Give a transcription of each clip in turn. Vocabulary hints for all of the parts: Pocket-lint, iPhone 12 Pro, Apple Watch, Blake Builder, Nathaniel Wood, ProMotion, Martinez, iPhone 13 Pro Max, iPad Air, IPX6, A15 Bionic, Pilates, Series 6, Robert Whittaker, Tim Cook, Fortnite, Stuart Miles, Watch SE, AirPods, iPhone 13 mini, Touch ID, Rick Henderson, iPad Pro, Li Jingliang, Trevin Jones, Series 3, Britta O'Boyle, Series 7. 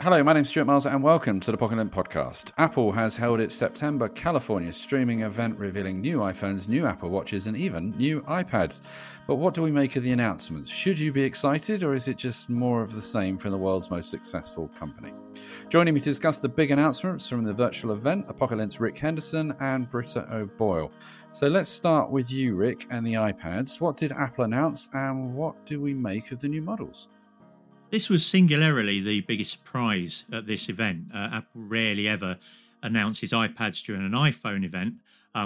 Hello, my name's Stuart Miles and welcome to the Pocket-lint podcast. Apple has held its September California streaming event revealing new iPhones, new Apple Watches and even new iPads. But what do we make of the announcements? Should you be excited or is it just more of the same from the world's most successful company? Joining me to discuss the big announcements from the virtual event are Pocket-lint's Rick Henderson and Britta O'Boyle. So let's start with you, Rick, and the iPads. What did Apple announce and what do we make of the new models? This was singularly the biggest surprise at this event. Apple rarely ever announces iPads during an iPhone event.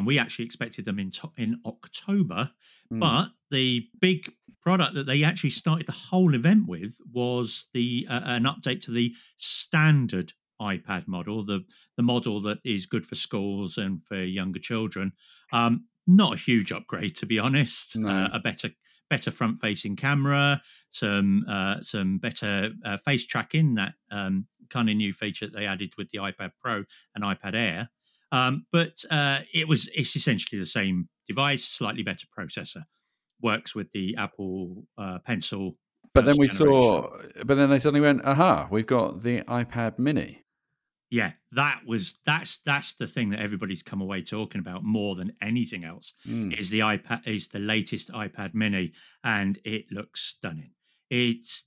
We actually expected them in October, but the big product that they actually started the whole event with was an update to the standard iPad model, the model that is good for schools and for younger children. Not a huge upgrade, to be honest. No. A better front-facing camera, some better face tracking, that kind of new feature that they added with the iPad Pro and iPad Air. It's essentially the same device, slightly better processor, works with the Apple Pencil. But then they suddenly went, aha, we've got the iPad Mini. Yeah, that's the thing that everybody's come away talking about more than anything else is the latest iPad Mini, and it looks stunning. It's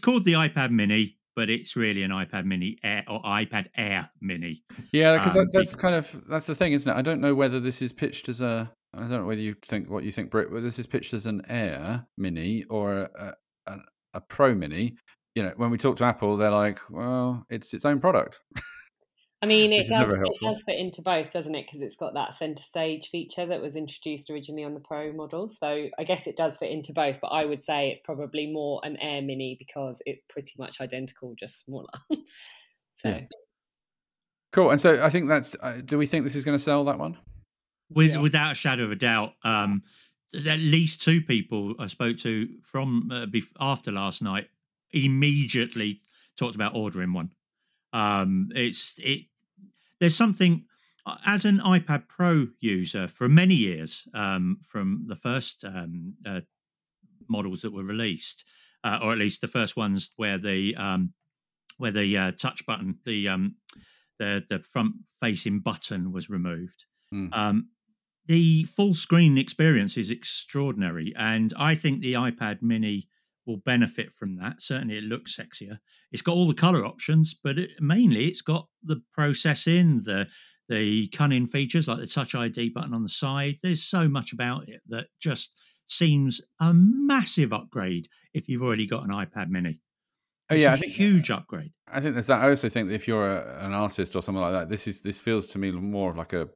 called the iPad Mini, but it's really an iPad Mini Air or iPad Air Mini. Yeah, because that's the thing, isn't it? I don't know whether this is pitched as whether this is pitched as an Air Mini or a Pro Mini. You know, when we talk to Apple, they're like, well, it's its own product. I mean, it does fit into both, doesn't it? Because it's got that centre stage feature that was introduced originally on the Pro model. So I guess it does fit into both, but I would say it's probably more an Air Mini because it's pretty much identical, just smaller. So yeah. Cool. And so I think that's, do we think this is going to sell, that one? Without a shadow of a doubt. At least two people I spoke to from after last night immediately talked about ordering one. There's something, as an iPad Pro user for many years, from the first models that were released, or at least the first ones where the touch button, the front facing button was removed. The full screen experience is extraordinary, and I think the iPad Mini will benefit from that. Certainly it looks sexier. It's got all the color options, but mainly it's got the processing, the cunning features like the Touch ID button on the side. There's so much about it that just seems a massive upgrade if you've already got an iPad Mini. It's a huge upgrade. I think there's that. I also think that if you're an artist or something like that, this feels to me more of like a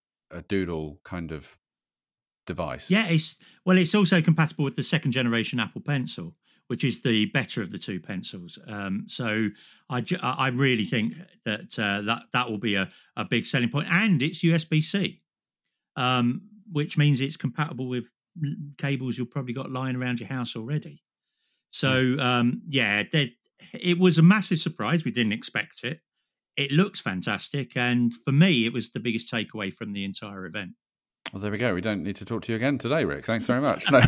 doodle kind of device. Yeah, it's also compatible with the second generation Apple Pencil, which is the better of the two pencils. So I really think that will be a big selling point. And it's USB-C, which means it's compatible with cables you've probably got lying around your house already. So, it was a massive surprise. We didn't expect it. It looks fantastic. And for me, it was the biggest takeaway from the entire event. Well, there we go. We don't need to talk to you again today, Rick. Thanks very much. No.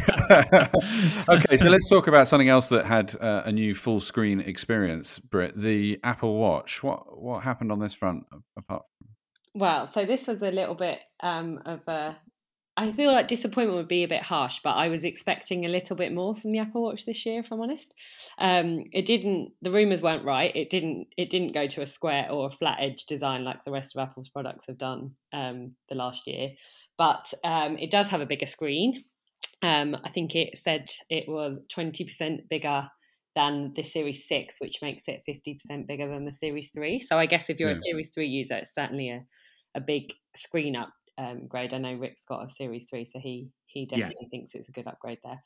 Okay, so let's talk about something else that had a new full screen experience, Britt, the Apple Watch. What happened on this front? Well, so this was a little bit of a... I feel like disappointment would be a bit harsh, but I was expecting a little bit more from the Apple Watch this year, if I'm honest. It didn't. The rumours weren't right. It didn't go to a square or a flat edge design like the rest of Apple's products have done the last year. But it does have a bigger screen. I think it said it was 20% bigger than the Series 6, which makes it 50% bigger than the Series 3. So I guess if you're a Series 3 user, it's certainly a big screen upgrade. I know Rick's got a Series 3, so he he definitely thinks it's a good upgrade there.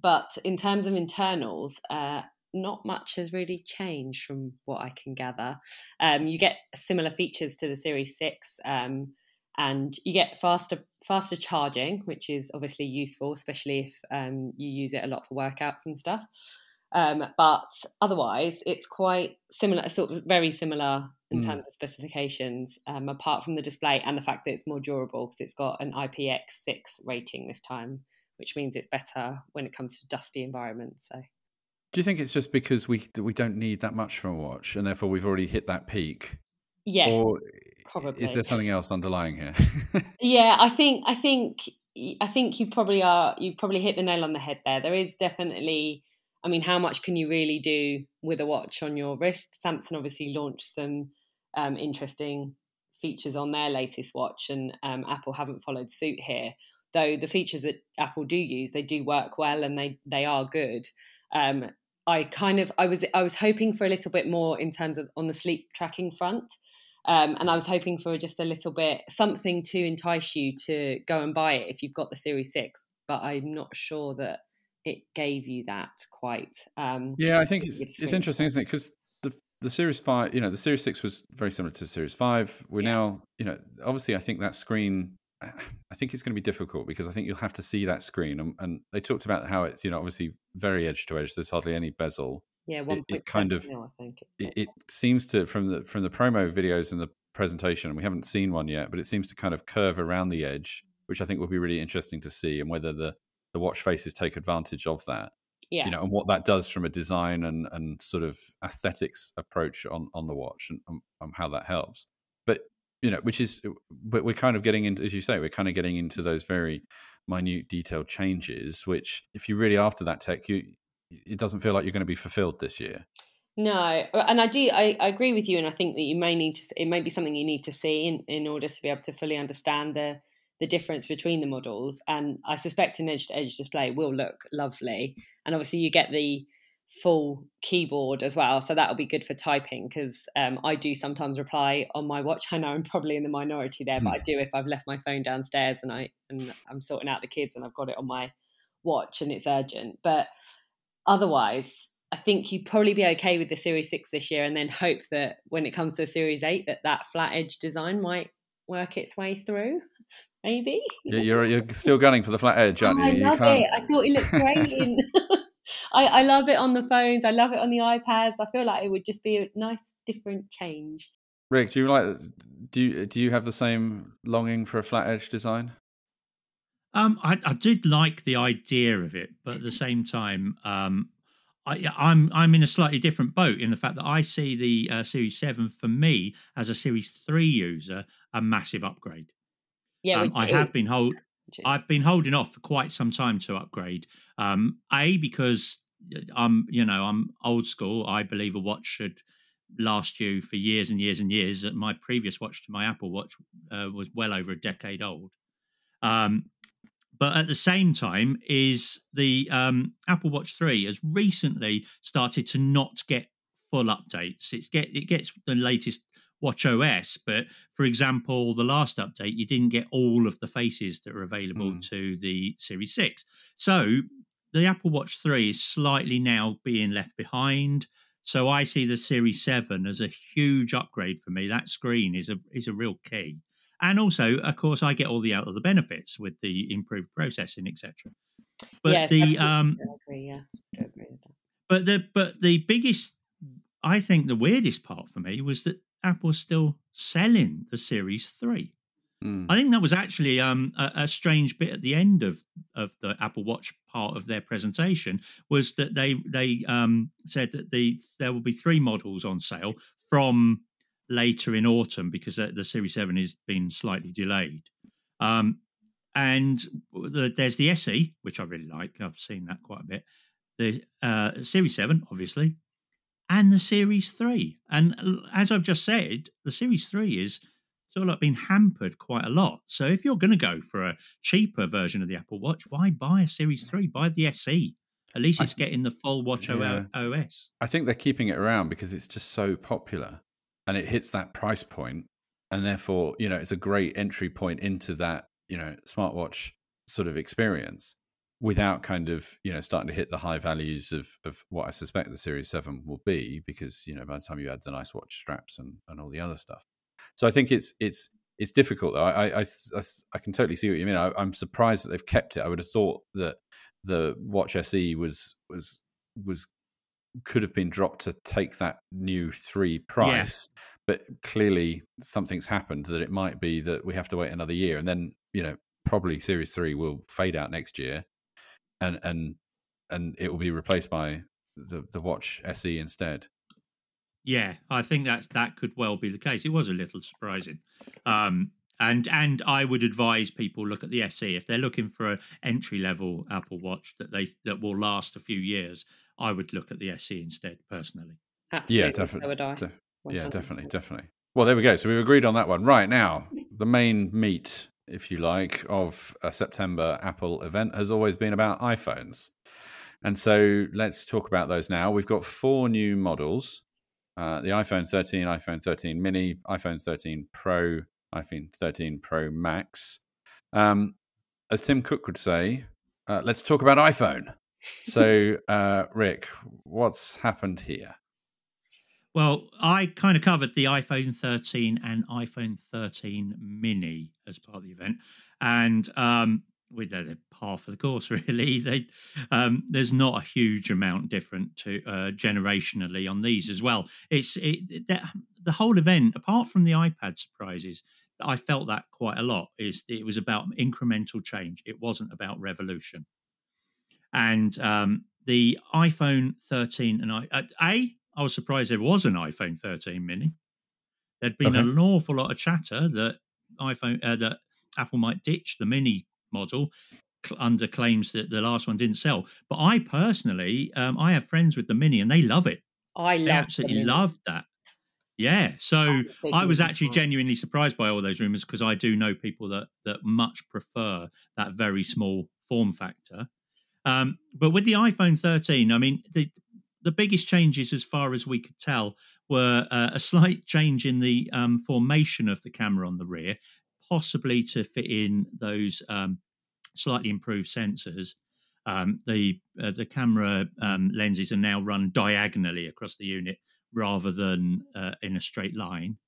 But in terms of internals, not much has really changed from what I can gather. You get similar features to the Series 6, and you get faster charging, which is obviously useful, especially if you use it a lot for workouts and stuff. But otherwise, it's quite similar, sort of very similar in terms of specifications, apart from the display and the fact that it's more durable because it's got an IPX6 rating this time, which means it's better when it comes to dusty environments. So, do you think it's just because we don't need that much from a watch and therefore we've already hit that peak? Yes, or probably. Is there something else underlying here? Yeah, I think you probably hit the nail on the head there. There is definitely, I mean, how much can you really do with a watch on your wrist? Samsung obviously launched some interesting features on their latest watch, and Apple haven't followed suit here. Though the features that Apple do use, they do work well and they are good. I was hoping for a little bit more in terms of on the sleep tracking front, and I was hoping for just a little bit something to entice you to go and buy it if you've got the Series 6. But I'm not sure that it gave you that quite. I think it's interesting, isn't it? Because the Series 5, you know, the Series 6 was very similar to the Series 5. We're now, you know, obviously I think that screen, I think it's going to be difficult because I think you'll have to see that screen. And they talked about how it's, you know, obviously very edge to edge. There's hardly any bezel. Yeah, it seems to, from the promo videos and the presentation, and we haven't seen one yet, but it seems to kind of curve around the edge, which I think will be really interesting to see, and whether the watch faces take advantage of that, you know, and what that does from a design and sort of aesthetics approach on the watch, and how that helps. But, you know, but we're kind of getting into, as you say, we're kind of getting into those very minute detailed changes, which if you're really after that tech, it doesn't feel like you're going to be fulfilled this year. No, and I agree with you. And I think that you may need to, it may be something you need to see in order to be able to fully understand the difference between the models, and I suspect an edge-to-edge display will look lovely, and obviously you get the full keyboard as well, so that'll be good for typing, because I do sometimes reply on my watch. I know I'm probably in the minority there, but I do if I've left my phone downstairs and I'm sorting out the kids and I've got it on my watch and it's urgent. But otherwise, I think you'd probably be okay with the Series 6 this year, and then hope that when it comes to the Series 8 that flat edge design might work its way through. Maybe you're still gunning for the flat edge, aren't you? I love it. I thought it looked great. I love it on the phones. I love it on the iPads. I feel like it would just be a nice, different change. Rick, do you have the same longing for a flat edge design? I did like the idea of it, but at the same time, I'm in a slightly different boat in the fact that I see the Series 7 for me as a Series 3 user, a massive upgrade. Yeah, I've been holding off for quite some time to upgrade. Because I'm old school. I believe a watch should last you for years and years and years. My previous watch to my Apple Watch was well over a decade old. But at the same time, is the Apple Watch 3 has recently started to not get full updates. It gets the latest Watch OS, but for example, the last update, you didn't get all of the faces that are available to the Series 6. So the Apple Watch 3 is slightly now being left behind. So I see the Series 7 as a huge upgrade for me. That screen is a real key. And also, of course, I get all the other benefits with the improved processing, etc. But the biggest, I think the weirdest part for me was that Apple's still selling the Series 3. I think that was actually a strange bit at the end of the Apple Watch part of their presentation, was that they said that there will be 3 models on sale from later in autumn, because the Series 7 has been slightly delayed. And there's the SE, which I really like. I've seen that quite a bit. The Series 7, obviously, and the Series 3. And as I've just said, the Series 3 is sort of like being hampered quite a lot. So if you're going to go for a cheaper version of the Apple Watch, why buy a Series 3? Buy the SE. At least it's getting the full Watch OS. I think they're keeping it around because it's just so popular and it hits that price point. And therefore, you know, it's a great entry point into that, you know, smartwatch sort of experience without kind of, you know, starting to hit the high values of what I suspect the Series 7 will be, because, you know, by the time you add the nice watch straps and all the other stuff. So I think it's difficult, though. I can totally see what you mean. I'm surprised that they've kept it. I would have thought that the Watch SE was could have been dropped to take that new 3 price, yeah. But clearly something's happened that it might be that we have to wait another year, and then, you know, probably Series 3 will fade out next year, and it will be replaced by the Watch SE instead. Yeah, I think that could well be the case. It was a little surprising. And I would advise people look at the SE if they're looking for an entry level Apple Watch that will last a few years. I would look at the SE instead, personally. Absolutely. Yeah, definitely. So would I. Yeah, definitely. Well, there we go. So we've agreed on that one. Right, now, the main meat, if you like, of a September Apple event has always been about iPhones. And so let's talk about those now. We've got 4 new models, the iPhone 13, iPhone 13 mini, iPhone 13 Pro, iPhone 13 Pro Max. As Tim Cook would say, let's talk about iPhone. So, Rick, what's happened here? Well, I kind of covered the iPhone 13 and iPhone 13 mini as part of the event. And they're half of the course, really. There's not a huge amount different to generationally on these as well. The whole event, apart from the iPad surprises, I felt that quite a lot. It was about incremental change. It wasn't about revolution. And the iPhone 13, and I was surprised there was an iPhone 13 mini. There'd been an awful lot of chatter that that Apple might ditch the mini model under claims that the last one didn't sell. But I personally, I have friends with the mini, and they love it. They absolutely love that. Yeah, so I was actually genuinely surprised by all those rumours, because I do know people that much prefer that very small form factor. But with the iPhone 13, I mean, the biggest changes, as far as we could tell, were a slight change in the formation of the camera on the rear, possibly to fit in those slightly improved sensors. The camera lenses are now run diagonally across the unit rather than in a straight line.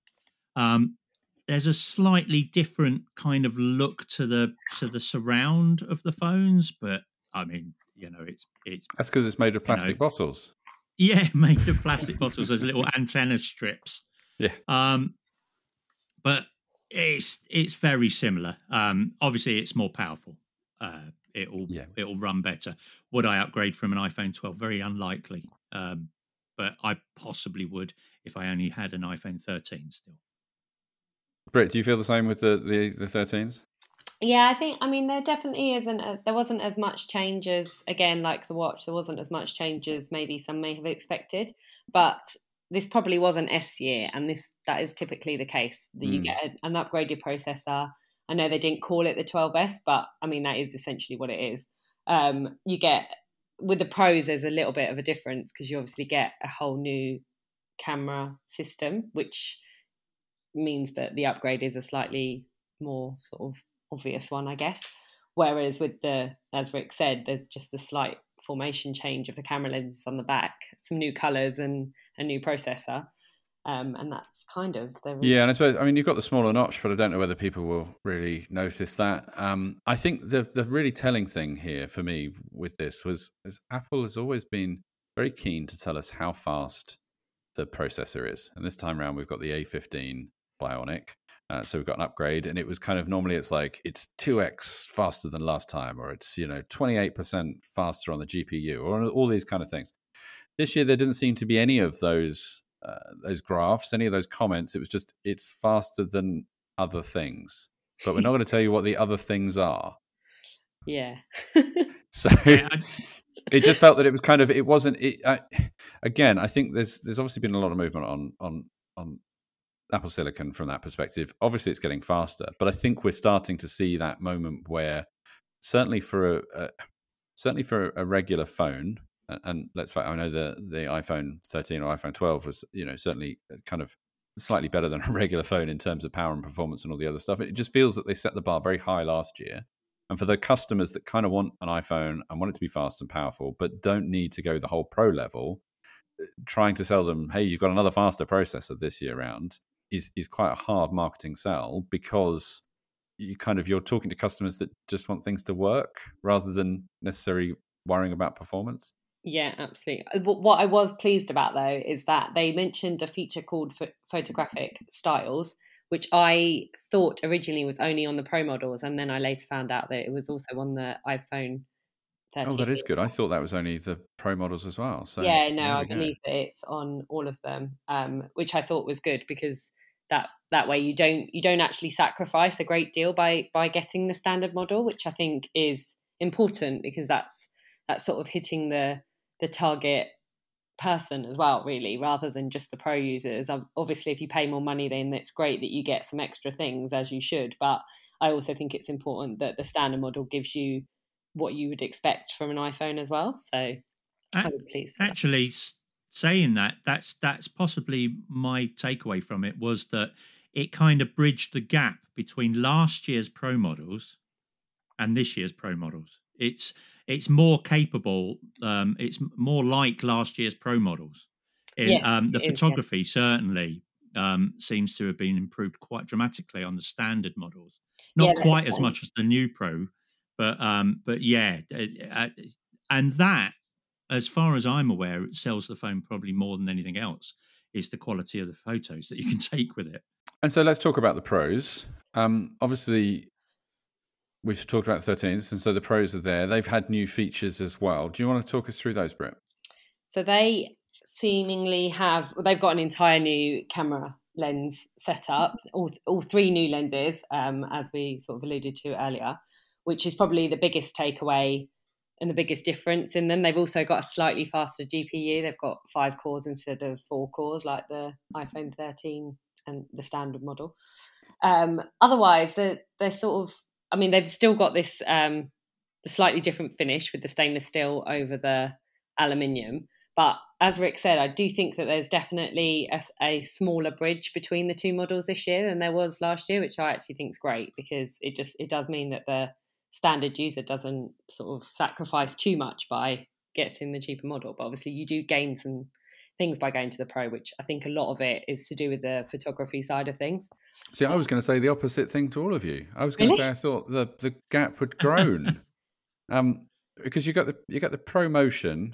There's a slightly different kind of look to the surround of the phones, but I mean, you know, that's because it's made of plastic bottles. Yeah, made of plastic bottles. Those little antenna strips. Yeah. But it's very similar. Obviously, it's more powerful. It'll run better. Would I upgrade from an iPhone 12? Very unlikely. But I possibly would if I only had an iPhone 13 still. Britt, do you feel the same with the 13s? Yeah, I think, I mean, there wasn't as much change as, again, like the watch, there wasn't as much change as maybe some may have expected, but this probably was an S year, and that is typically the case, that you get an upgraded processor. I know they didn't call it the 12S, but, I mean, that is essentially what it is. You get, with the Pros, there's a little bit of a difference, because you obviously get a whole new camera system, which means that the upgrade is a slightly more sort of obvious one, I guess, whereas with the, as Rick said, there's just the slight formation change of the camera lenses on the back, some new colors and a new processor, and that's kind of yeah. And I suppose, I mean, you've got the smaller notch, but I don't know whether people will really notice that. I think the really telling thing here for me with this was Apple has always been very keen to tell us how fast the processor is, and this time around we've got the A15 Bionic. So we've got an upgrade, and it was kind of normally it's 2x faster than last time, or it's, you know, 28% faster on the GPU, or all these kind of things. This year there didn't seem to be any of those graphs, any of those comments. It was just, it's faster than other things, but we're not going to tell you what the other things are. Yeah. So it just felt that it was kind of, it wasn't. I think there's obviously been a lot of movement on Apple Silicon from that perspective. Obviously it's getting faster, but I think we're starting to see that moment where certainly for a regular phone, and let's face, I know the iPhone 13 or iPhone 12 was, you know, certainly kind of slightly better than a regular phone in terms of power and performance and all the other stuff. It just feels that they set the bar very high last year, And for the customers that kind of want an iPhone and want it to be fast and powerful, but don't need to go the whole pro level, trying to sell them, hey, you've got another faster processor this year round is quite a hard marketing sell, because you kind of, you're talking to customers that just want things to work rather than necessarily worrying about performance. Yeah, absolutely. What I was pleased about, though, is that they mentioned a feature called photographic styles, which I thought originally was only on the Pro models, and then I later found out that it was also on the iPhone 13. Oh, that is good. I thought that was only the Pro models as well. So yeah, no, I believe that it's on all of them, which I thought was good, because that way you don't actually sacrifice a great deal by getting the standard model, which I think is important, because that's sort of hitting the target person as well, really, rather than just the pro users. Obviously, if you pay more money, then it's great that you get some extra things, as you should, but I also think it's important that the standard model gives you what you would expect from an iPhone as well. So I was pleased. Actually, saying that, that's possibly my takeaway from it, was that it kind of bridged the gap between last year's pro models and this year's pro models. It's more capable. It's more like last year's pro models. The photography certainly seems to have been improved quite dramatically on the standard models. Not quite as much as the new pro, but yeah. And that, as far as I'm aware, it sells the phone probably more than anything else, is the quality of the photos that you can take with it. And so let's talk about the pros. Obviously, we've talked about 13s, and so the pros are there. They've had new features as well. Do you want to talk us through those, Britt? So they seemingly have, they've got an entire new camera lens set up, all three new lenses, as we sort of alluded to earlier, which is probably the biggest takeaway and the biggest difference in them. They've also got a slightly faster GPU. They've got 5 cores instead of 4 cores, like the iPhone 13 and the standard model. Otherwise, they're sort of, I mean, they've still got this the slightly different finish with the stainless steel over the aluminium. But as Rick said, I do think that there's definitely a smaller bridge between the two models this year than there was last year, which I actually think is great, because it does mean that the standard user doesn't sort of sacrifice too much by getting the cheaper model. But obviously you do gain some things by going to the pro, which I think a lot of it is to do with the photography side of things. See, I was going to say the opposite thing to all of you. I was going to say I thought the gap had grown, because you got the ProMotion.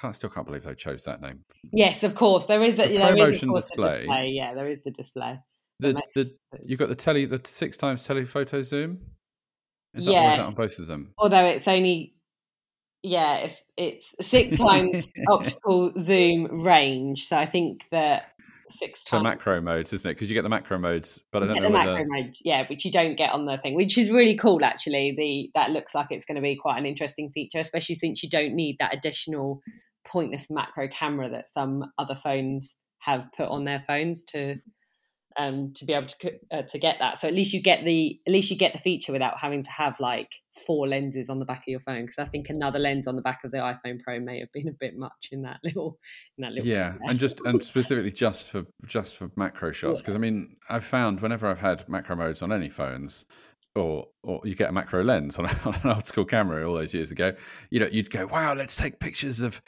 I still can't believe they chose that name. Yes, of course there is the ProMotion display. Yeah, there is the display. You got the 6x telephoto zoom. Is that on both of them? Although it's only. Yeah, it's 6x optical zoom range. So I think that 6x. So macro modes, isn't it? Because you get the macro modes, but I don't know the macro mode, yeah, which you don't get on the thing, which is really cool, actually. That looks like it's going to be quite an interesting feature, especially since you don't need that additional pointless macro camera that some other phones have put on their phones to be able to get that. So at least you get the feature without having to have like 4 lenses on the back of your phone, because I think another lens on the back of the iPhone Pro may have been a bit much in that little and specifically just for macro shots, because I mean, I've found whenever I've had macro modes on any phones, or you get a macro lens on an old school camera all those years ago, you know, you'd go, wow, let's take pictures of,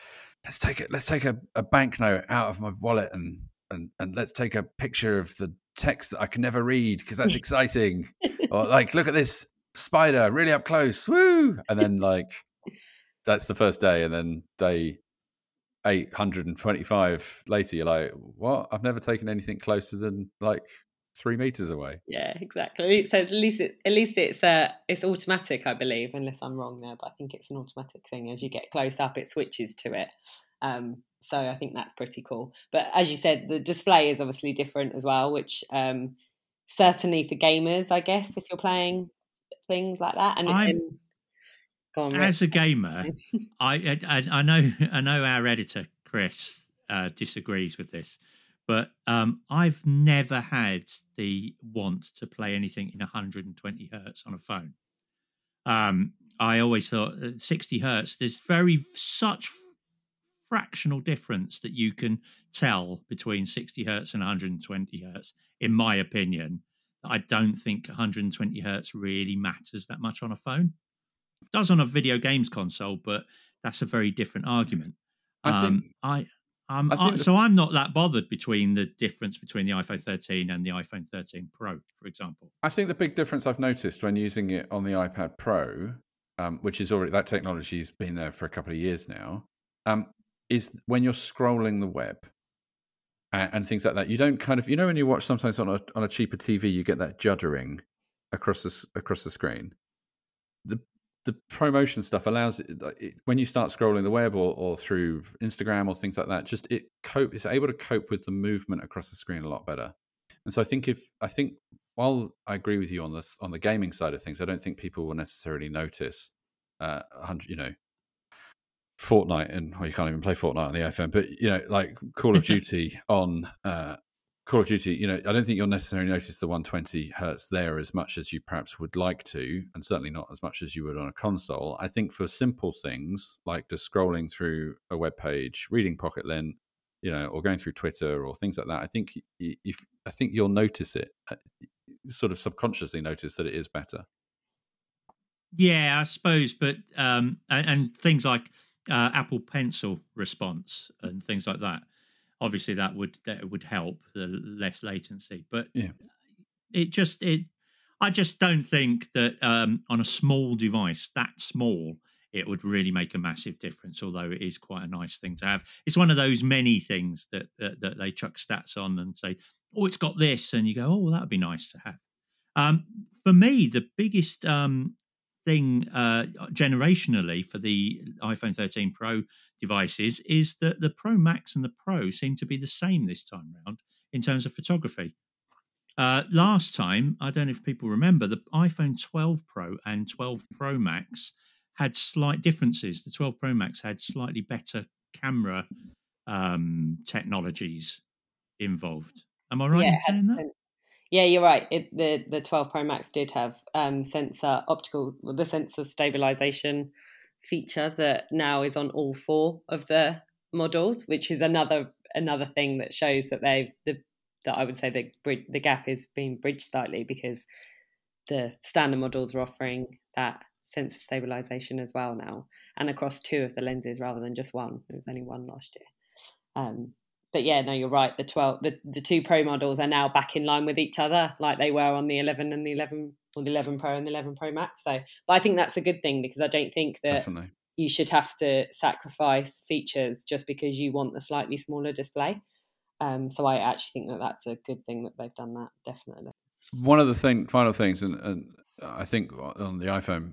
let's take a banknote out of my wallet and let's take a picture of the text that I can never read, because that's exciting. Or like, look at this spider really up close. Woo! And then like, that's the first day. And then day 825 later, you're like, what? I've never taken anything closer than like 3 meters away. Yeah, exactly. So at least it's automatic, I believe, unless I'm wrong there, but I think it's an automatic thing. As you get close up, it switches to it. So I think that's pretty cool. But as you said, the display is obviously different as well, which certainly for gamers, I guess, if you're playing things like that. As a gamer, I know our editor Chris disagrees with this, but I've never had the want to play anything in 120 hertz on a phone. I always thought 60 hertz. There's such fractional difference that you can tell between 60 hertz and 120 hertz, in my opinion, I don't think 120 hertz really matters that much on a phone. It does on a video games console, but that's a very different argument. So I'm not that bothered between the difference between the iPhone 13 and the iPhone 13 Pro, for example. I think the big difference I've noticed when using it on the iPad Pro, which is already, that technology's been there for a couple of years now, is when you're scrolling the web and things like that. You don't kind of, you know, when you watch sometimes on a cheaper TV, you get that juddering across the screen. The ProMotion stuff allows it, when you start scrolling the web or through Instagram or things like that, just it's able to cope with the movement across the screen a lot better. And so I think while I agree with you on this, on the gaming side of things, I don't think people will necessarily notice, Fortnite, and well, you can't even play Fortnite on the iPhone, but you know, like Call of Duty on Call of Duty, you know, I don't think you'll necessarily notice the 120 hertz there as much as you perhaps would like to, and certainly not as much as you would on a console. I think for simple things like just scrolling through a web page, reading Pocket-lint, you know, or going through Twitter or things like that, I think you'll notice it, sort of subconsciously notice that it is better. Yeah, I suppose, but and things like Apple Pencil response and things like that. Obviously, that would help, the less latency, but yeah. I just don't think that on a small device that small, it would really make a massive difference. Although it is quite a nice thing to have. It's one of those many things that they chuck stats on and say, "Oh, it's got this," and you go, "Oh, well, that'd be nice to have." For me, the biggest thing generationally for the iPhone 13 Pro devices is that the Pro Max and the Pro seem to be the same this time round in terms of photography. Last time, I don't know if people remember, the iPhone 12 Pro and 12 Pro Max had slight differences. The 12 Pro Max had slightly better camera technologies involved. Am I right in saying that? Yeah, you're right. The 12 Pro Max did have sensor stabilization feature that now is on all four of the models, which is another thing that shows that I would say the gap is being bridged slightly, because the standard models are offering that sensor stabilization as well now, and across two of the lenses rather than just one. There was only one last year. But yeah, no, you're right. The 12, the two Pro models are now back in line with each other, like they were on the 11 and the 11, or the 11 Pro and the 11 Pro Max. So, but I think that's a good thing, because I don't think that you should have to sacrifice features just because you want the slightly smaller display. So I actually think that that's a good thing that they've done that, definitely. One of the final things, and I think on the iPhone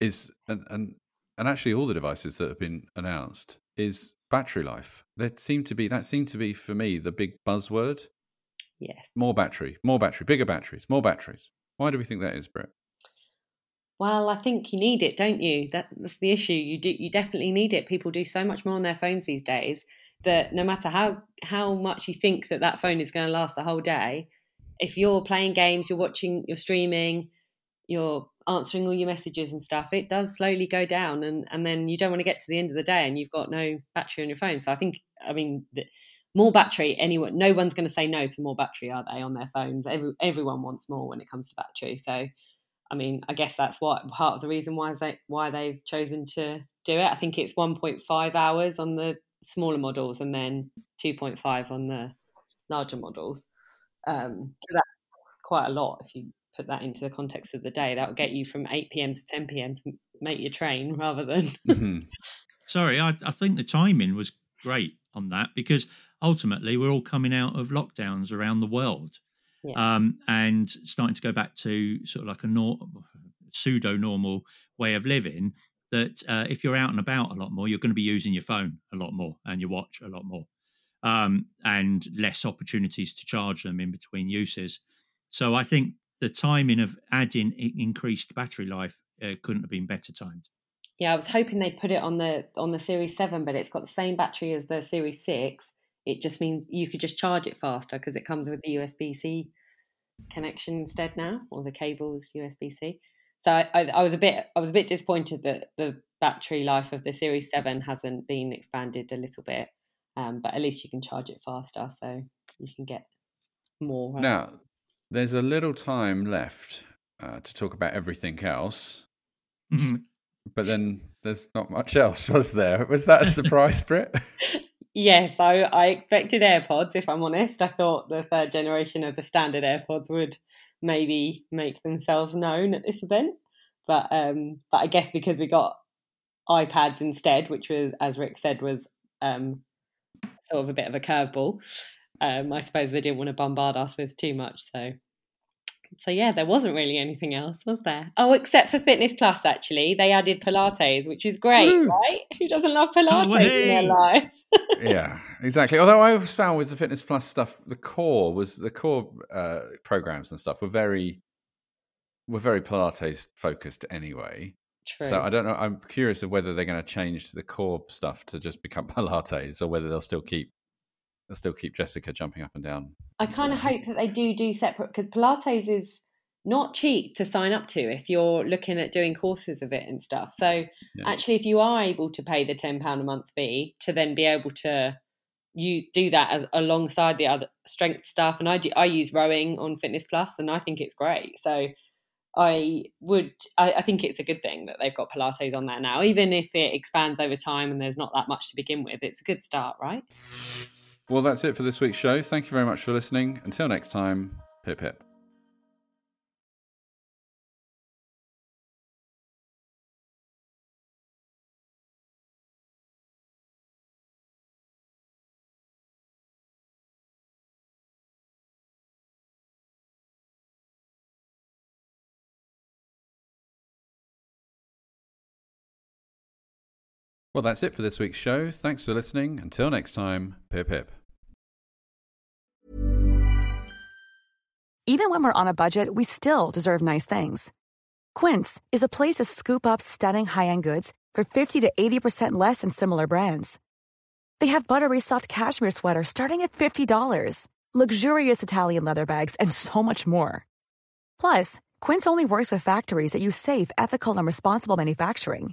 is, and actually all the devices that have been announced, is battery life. That seemed to be for me the big buzzword. Yeah. More battery, bigger batteries, more batteries. Why do we think that is, Britt? Well, I think you need it, don't you? That's the issue. You definitely need it. People do so much more on their phones these days that no matter how much you think that phone is going to last the whole day, if you're playing games, you're watching, you're streaming, you're answering all your messages and stuff, it does slowly go down, and then you don't want to get to the end of the day and you've got no battery on your phone. So I think, I mean, more battery, anyone, no one's going to say no to more battery, are they, on their phones? Everyone wants more when it comes to battery. So, I mean, I guess that's part of the reason why they've chosen to do it. I think it's 1.5 hours on the smaller models and then 2.5 on the larger models. That's quite a lot if you put that into the context of the day. That will get you from 8 p.m. to 10 p.m. to make your train rather than... Mm-hmm. Sorry, I think the timing was great on that, because ultimately we're all coming out of lockdowns around the world, and starting to go back to sort of like a pseudo-normal way of living, that if you're out and about a lot more, you're going to be using your phone a lot more and your watch a lot more, and less opportunities to charge them in between uses. So I think the timing of adding increased battery life couldn't have been better timed. Yeah, I was hoping they'd put it on the Series 7, but it's got the same battery as the Series 6. It just means you could just charge it faster because it comes with the USB-C connection instead now, or the cable's USB-C. So I was a bit disappointed that the battery life of the Series 7 hasn't been expanded a little bit, but at least you can charge it faster, so you can get more. Now, There's a little time left to talk about everything else, but then there's not much else, was there? Was that a surprise, Britt? Yeah, so I expected AirPods, if I'm honest. I thought the third generation of the standard AirPods would maybe make themselves known at this event. But I guess because we got iPads instead, which was, as Rick said, was sort of a bit of a curveball. I suppose they didn't want to bombard us with too much. So yeah, there wasn't really anything else, was there? Oh, except for Fitness Plus, actually. They added Pilates, which is great, right? Who doesn't love Pilates in their life? Yeah, exactly. Although I found with the Fitness Plus stuff, the core programs and stuff were very Pilates focused anyway. True. So I don't know. I'm curious of whether they're going to change the core stuff to just become Pilates, or whether they'll still keep Jessica jumping up and down. I kind of hope that they do separate, because Pilates is not cheap to sign up to if you're looking at doing courses of it and stuff. So actually, if you are able to pay the £10 a month fee to then be able to do that alongside the other strength stuff, and I use rowing on Fitness Plus, and I think it's great. So I think it's a good thing that they've got Pilates on there now, even if it expands over time and there's not that much to begin with. It's a good start, right? Well, that's it for this week's show. Thank you very much for listening. Until next time, pip pip. Well, that's it for this week's show. Thanks for listening. Until next time, pip pip. Even when we're on a budget, we still deserve nice things. Quince is a place to scoop up stunning high-end goods for 50 to 80% less than similar brands. They have buttery soft cashmere sweaters starting at $50, luxurious Italian leather bags, and so much more. Plus, Quince only works with factories that use safe, ethical, and responsible manufacturing.